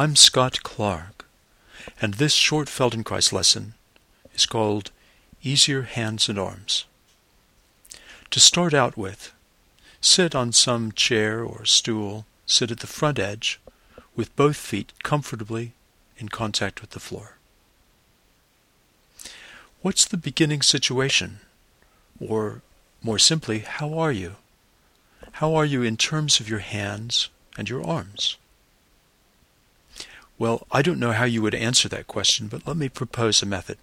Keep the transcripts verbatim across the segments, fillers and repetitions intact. I'm Scott Clark, and this short Feldenkrais lesson is called Easier Hands and Arms. To start out with, sit on some chair or stool, sit at the front edge, with both feet comfortably in contact with the floor. What's the beginning situation? Or, more simply, how are you? How are you in terms of your hands and your arms? Well, I don't know how you would answer that question, but let me propose a method.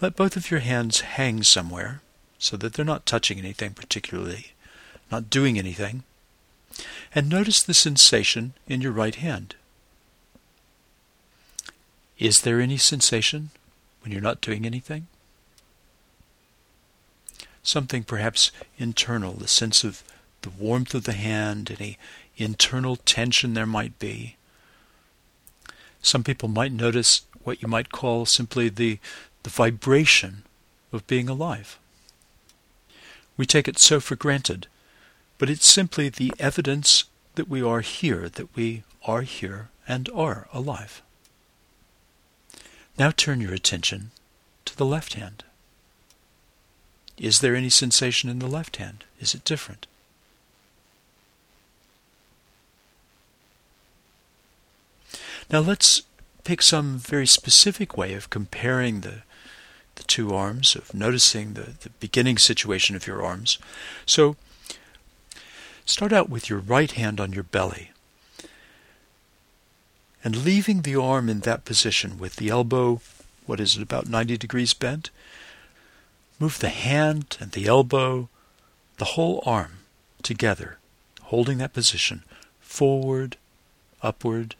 Let both of your hands hang somewhere, so that they're not touching anything particularly, not doing anything, and notice the sensation in your right hand. Is there any sensation when you're not doing anything? Something perhaps internal, the sense of the warmth of the hand, any internal tension there might be. Some people might notice what you might call simply the, the vibration of being alive. We take it so for granted, but it's simply the evidence that we are here, that we are here and are alive. Now turn your attention to the left hand. Is there any sensation in the left hand? Is it different? Now let's pick some very specific way of comparing the, the two arms, of noticing the, the beginning situation of your arms. So start out with your right hand on your belly, and leaving the arm in that position with the elbow, what is it, about ninety degrees bent? Move the hand and the elbow, the whole arm together, holding that position, forward, upward.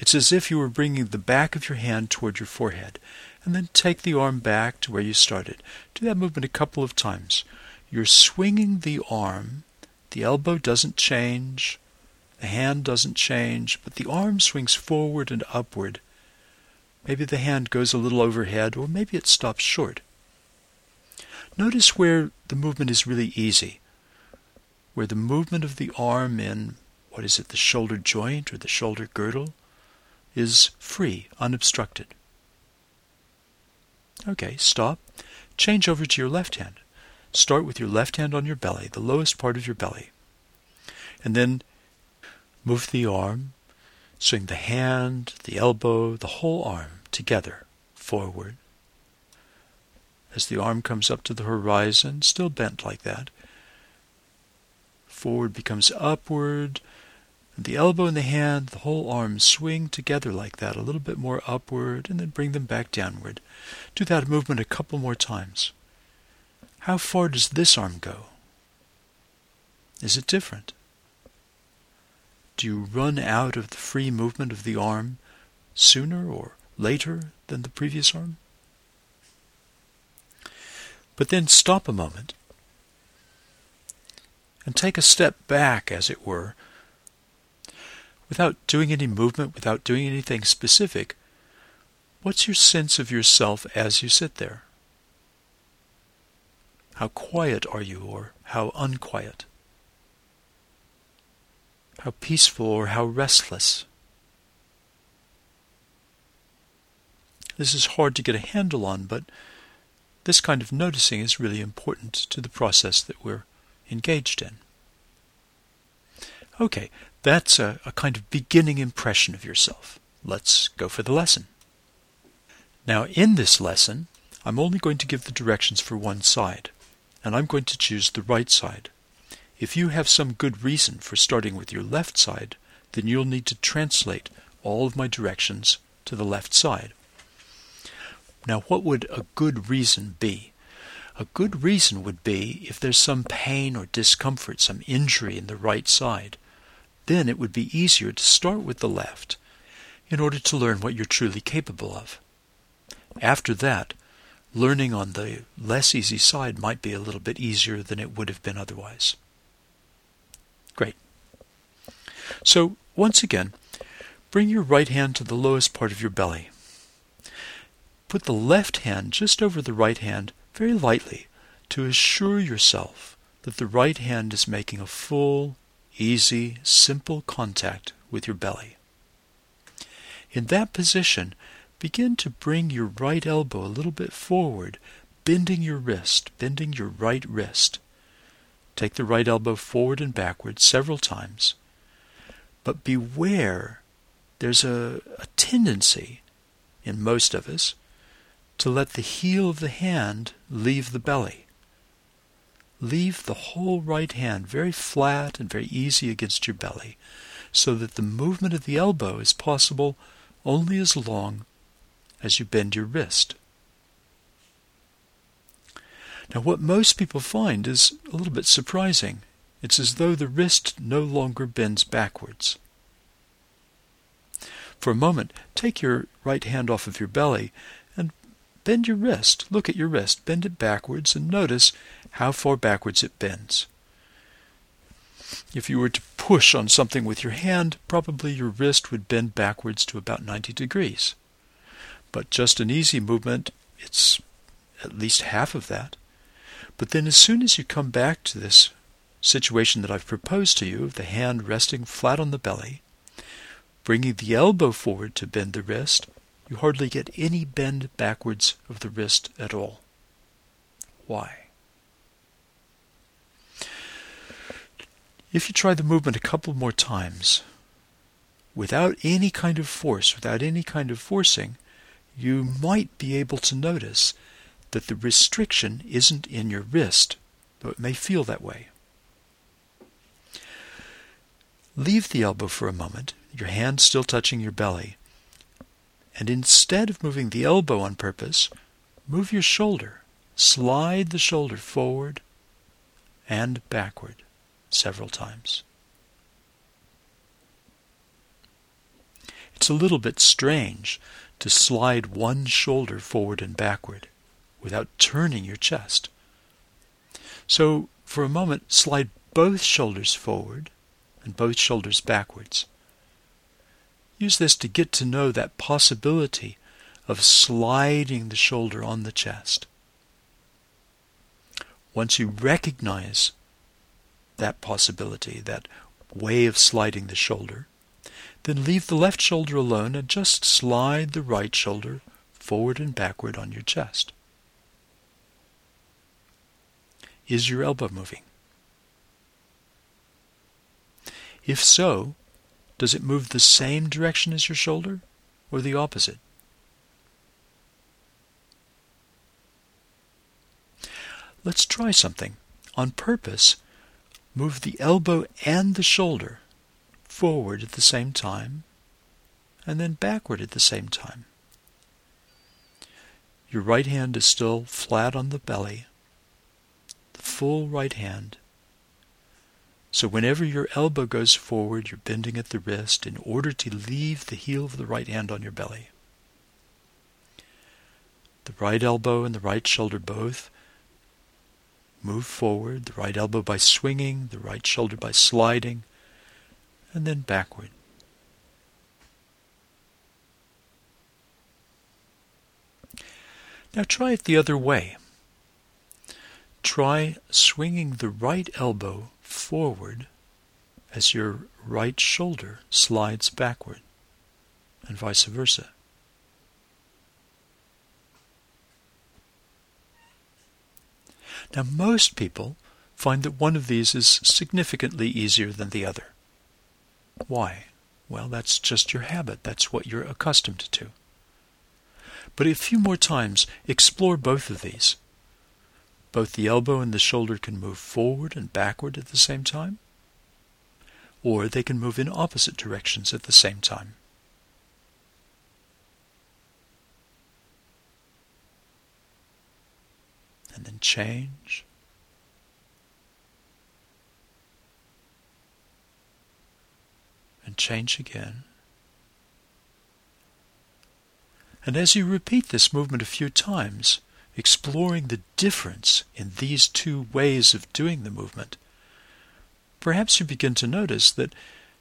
It's as if you were bringing the back of your hand toward your forehead, and then take the arm back to where you started. Do that movement a couple of times. You're swinging the arm. The elbow doesn't change, the hand doesn't change, but the arm swings forward and upward. Maybe the hand goes a little overhead, or maybe it stops short. Notice where the movement is really easy, where the movement of the arm in, what is it, the shoulder joint or the shoulder girdle, is free, unobstructed. Okay, stop. Change over to your left hand. Start with your left hand on your belly, the lowest part of your belly. And then move the arm, swing the hand, the elbow, the whole arm together, forward. As the arm comes up to the horizon, still bent like that, forward becomes upward. The elbow and the hand, the whole arm swing together like that, a little bit more upward, and then bring them back downward. Do that movement a couple more times. How far does this arm go? Is it different? Do you run out of the free movement of the arm sooner or later than the previous arm? But then stop a moment and take a step back, as it were, without doing any movement, without doing anything specific. What's your sense of yourself as you sit there? How quiet are you, or how unquiet? How peaceful, or how restless? This is hard to get a handle on, but this kind of noticing is really important to the process that we're engaged in. Okay, that's a, a kind of beginning impression of yourself. Let's go for the lesson. Now, in this lesson, I'm only going to give the directions for one side, and I'm going to choose the right side. If you have some good reason for starting with your left side, then you'll need to translate all of my directions to the left side. Now, what would a good reason be? A good reason would be if there's some pain or discomfort, some injury in the right side. Then it would be easier to start with the left in order to learn what you're truly capable of. After that, learning on the less easy side might be a little bit easier than it would have been otherwise. Great. So, once again, bring your right hand to the lowest part of your belly. Put the left hand just over the right hand very lightly, to assure yourself that the right hand is making a full, easy, simple contact with your belly. In that position, begin to bring your right elbow a little bit forward, bending your wrist, bending your right wrist. Take the right elbow forward and backward several times. But beware, there's a, a tendency in most of us to let the heel of the hand leave the belly. Leave the whole right hand very flat and very easy against your belly, so that the movement of the elbow is possible only as long as you bend your wrist. Now, what most people find is a little bit surprising. It's as though the wrist no longer bends backwards. For a moment, take your right hand off of your belly and bend your wrist. Look at your wrist. Bend it backwards and notice how far backwards it bends. If you were to push on something with your hand, probably your wrist would bend backwards to about ninety degrees. But just an easy movement, it's at least half of that. But then as soon as you come back to this situation that I've proposed to you, of the hand resting flat on the belly, bringing the elbow forward to bend the wrist, you hardly get any bend backwards of the wrist at all. Why? If you try the movement a couple more times, without any kind of force, without any kind of forcing, you might be able to notice that the restriction isn't in your wrist, though it may feel that way. Leave the elbow for a moment, your hand still touching your belly, and instead of moving the elbow on purpose, move your shoulder. Slide the shoulder forward and backward several times. It's a little bit strange to slide one shoulder forward and backward without turning your chest. So, for a moment, slide both shoulders forward and both shoulders backwards. Use this to get to know that possibility of sliding the shoulder on the chest. Once you recognize that possibility, that way of sliding the shoulder, then leave the left shoulder alone and just slide the right shoulder forward and backward on your chest. Is your elbow moving? If so, does it move the same direction as your shoulder, or the opposite? Let's try something. On purpose, move the elbow and the shoulder forward at the same time, and then backward at the same time. Your right hand is still flat on the belly, the full right hand. So whenever your elbow goes forward, you're bending at the wrist in order to leave the heel of the right hand on your belly. The right elbow and the right shoulder both move forward, the right elbow by swinging, the right shoulder by sliding, and then backward. Now try it the other way. Try swinging the right elbow forward as your right shoulder slides backward, and vice versa. Now, most people find that one of these is significantly easier than the other. Why? Well, that's just your habit. That's what you're accustomed to. But a few more times, explore both of these. Both the elbow and the shoulder can move forward and backward at the same time, or they can move in opposite directions at the same time. And then change. And change again. And as you repeat this movement a few times, exploring the difference in these two ways of doing the movement, perhaps you begin to notice that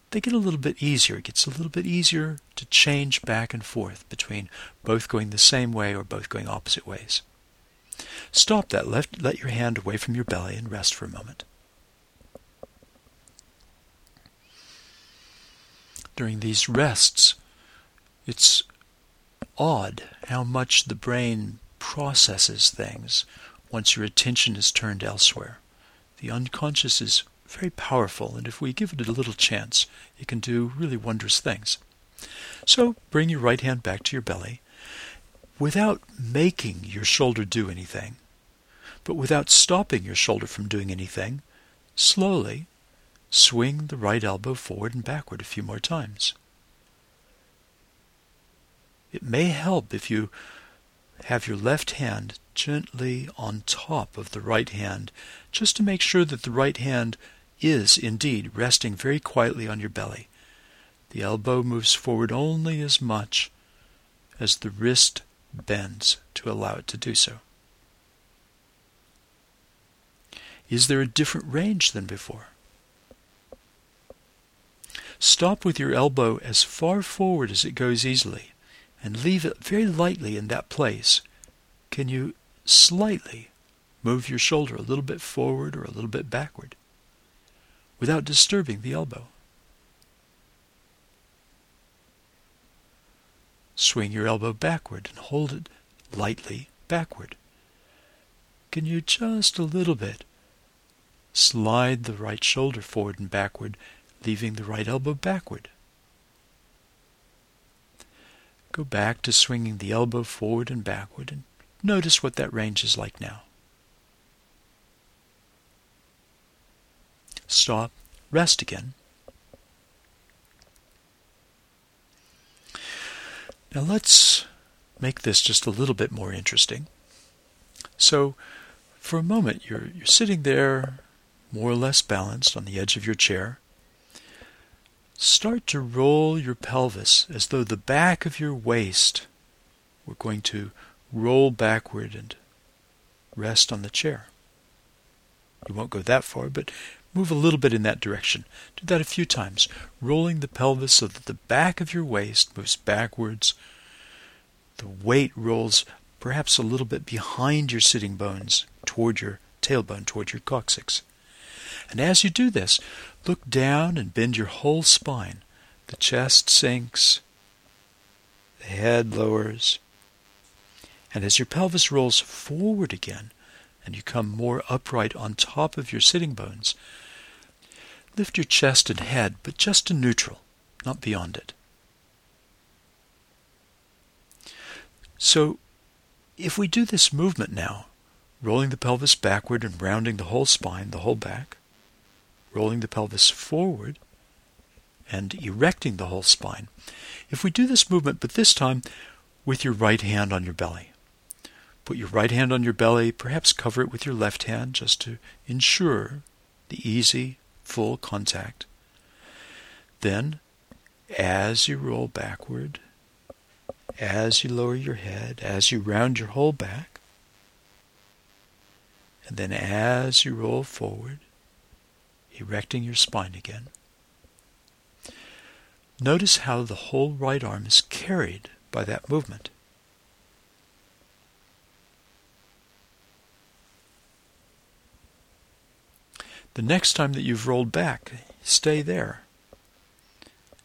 they get a little bit easier. It gets a little bit easier to change back and forth between both going the same way or both going opposite ways. Stop that. Left, let your hand away from your belly and rest for a moment. during these rests, it's odd how much the brain processes things once your attention is turned elsewhere. The unconscious is very powerful, and if we give it a little chance, it can do really wondrous things. So bring your right hand back to your belly without making your shoulder do anything, but without stopping your shoulder from doing anything. Slowly swing the right elbow forward and backward a few more times. It may help if you have your left hand gently on top of the right hand, just to make sure that the right hand is indeed resting very quietly on your belly. The elbow moves forward only as much as the wrist bends to allow it to do so. Is there a different range than before? Stop with your elbow as far forward as it goes easily, and leave it very lightly in that place. Can you slightly move your shoulder a little bit forward or a little bit backward without disturbing the elbow? Swing your elbow backward and hold it lightly backward. Can you just a little bit slide the right shoulder forward and backward, leaving the right elbow backward? Go back to swinging the elbow forward and backward and notice what that range is like now. Stop, rest again. Now let's make this just a little bit more interesting. So for a moment you're, you're sitting there more or less balanced on the edge of your chair. Start to roll your pelvis as though the back of your waist were going to roll backward and rest on the chair. You won't go that far, but move a little bit in that direction. Do that a few times, rolling the pelvis so that the back of your waist moves backwards. The weight rolls perhaps a little bit behind your sitting bones, toward your tailbone, toward your coccyx. And as you do this, look down and bend your whole spine. The chest sinks, the head lowers, and as your pelvis rolls forward again, and you come more upright on top of your sitting bones, lift your chest and head, but just to neutral, not beyond it. So, if we do this movement now, rolling the pelvis backward and rounding the whole spine, the whole back, rolling the pelvis forward and erecting the whole spine, if we do this movement, but this time with your right hand on your belly. Put your right hand on your belly, perhaps cover it with your left hand just to ensure the easy, full contact. Then, as you roll backward, as you lower your head, as you round your whole back, and then as you roll forward, erecting your spine again, notice how the whole right arm is carried by that movement. The next time that you've rolled back, stay there.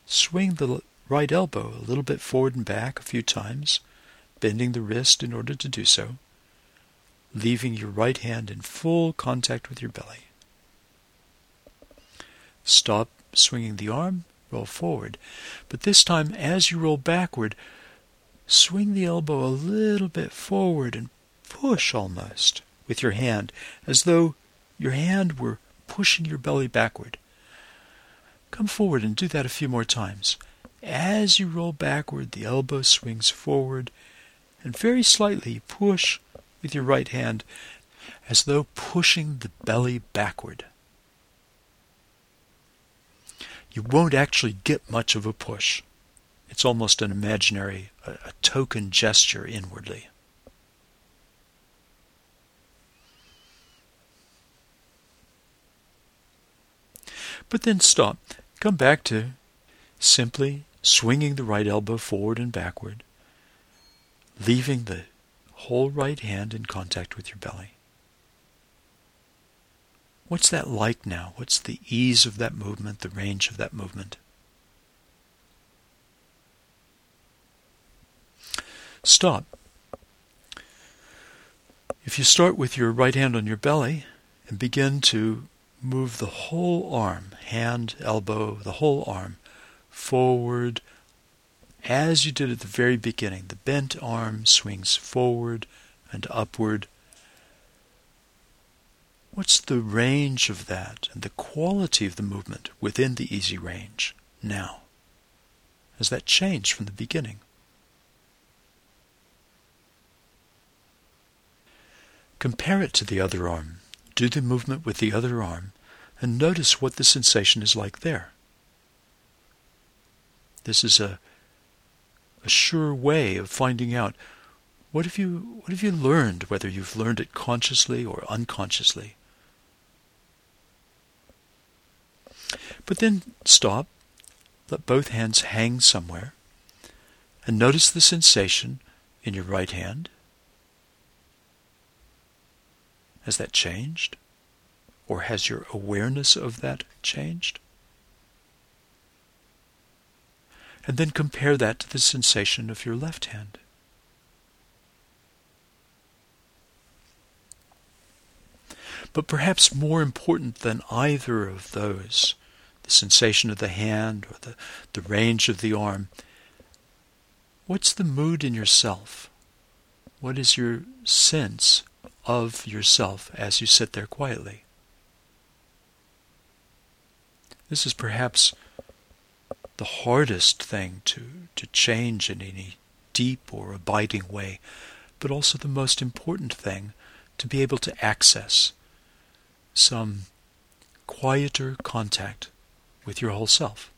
Swing the right elbow a little bit forward and back a few times, bending the wrist in order to do so, leaving your right hand in full contact with your belly. Stop swinging the arm, roll forward. But this time, as you roll backward, swing the elbow a little bit forward and push almost with your hand, as though your hand were pushing your belly backward. Come forward and do that a few more times. As you roll backward, the elbow swings forward, and very slightly push with your right hand as though pushing the belly backward. You won't actually get much of a push. It's almost an imaginary, a, a token gesture inwardly. But then stop. Come back to simply swinging the right elbow forward and backward, leaving the whole right hand in contact with your belly. What's that like now? What's the ease of that movement, the range of that movement? stop. If you start with your right hand on your belly and begin to move the whole arm, hand, elbow, the whole arm, forward, as you did at the very beginning. The bent arm swings forward and upward. What's the range of that and the quality of the movement within the easy range now? Has that changed from the beginning? Compare it to the other arm. Do the movement with the other arm and notice what the sensation is like there. This is a a sure way of finding out what have you what have you learned, whether you've learned it consciously or unconsciously. But then stop, let both hands hang somewhere, and notice the sensation in your right hand. Has that changed? Or has your awareness of that changed? And then compare that to the sensation of your left hand. But perhaps more important than either of those, the sensation of the hand or the, the range of the arm, what's the mood in yourself? What is your sense of yourself as you sit there quietly? This is perhaps the hardest thing to, to change in any deep or abiding way, but also the most important thing to be able to access some quieter contact with your whole self.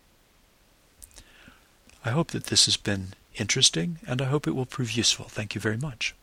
I hope that this has been interesting, and I hope it will prove useful. Thank you very much.